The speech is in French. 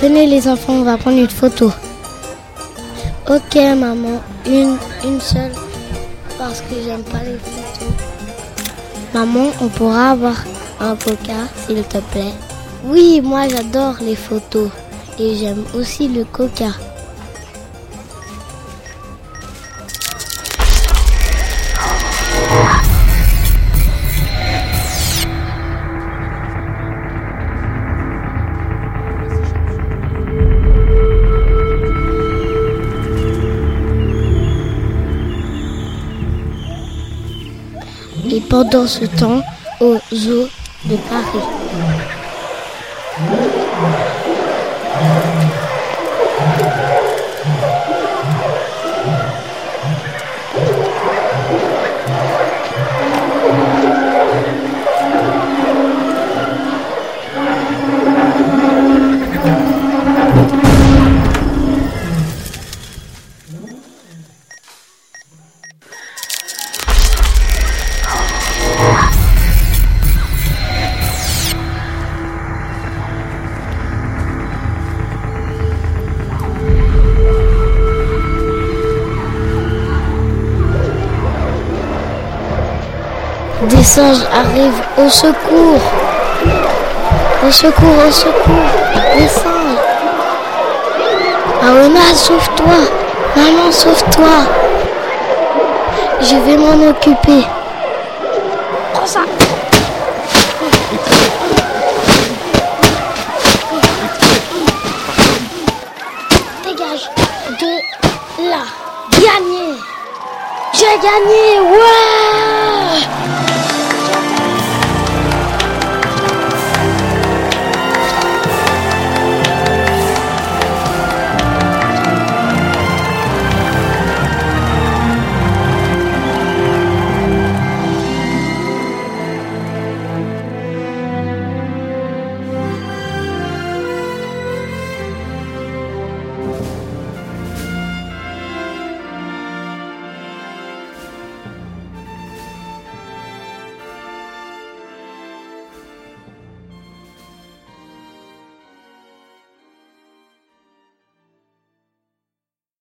Venez les enfants, on va prendre une photo. Ok maman, une seule, parce que j'aime pas les photos. Maman, on pourra avoir un coca, s'il te plaît. Oui, moi j'adore les photos et j'aime aussi le coca. Et pendant ce temps, au zoo de Paris. Des singes arrivent au secours. Au secours, au secours. Des singes. Aruna, sauve-toi. Maman, sauve-toi. Je vais m'en occuper. Prends ça. Dégage de là. Gagné. J'ai gagné. Ouais.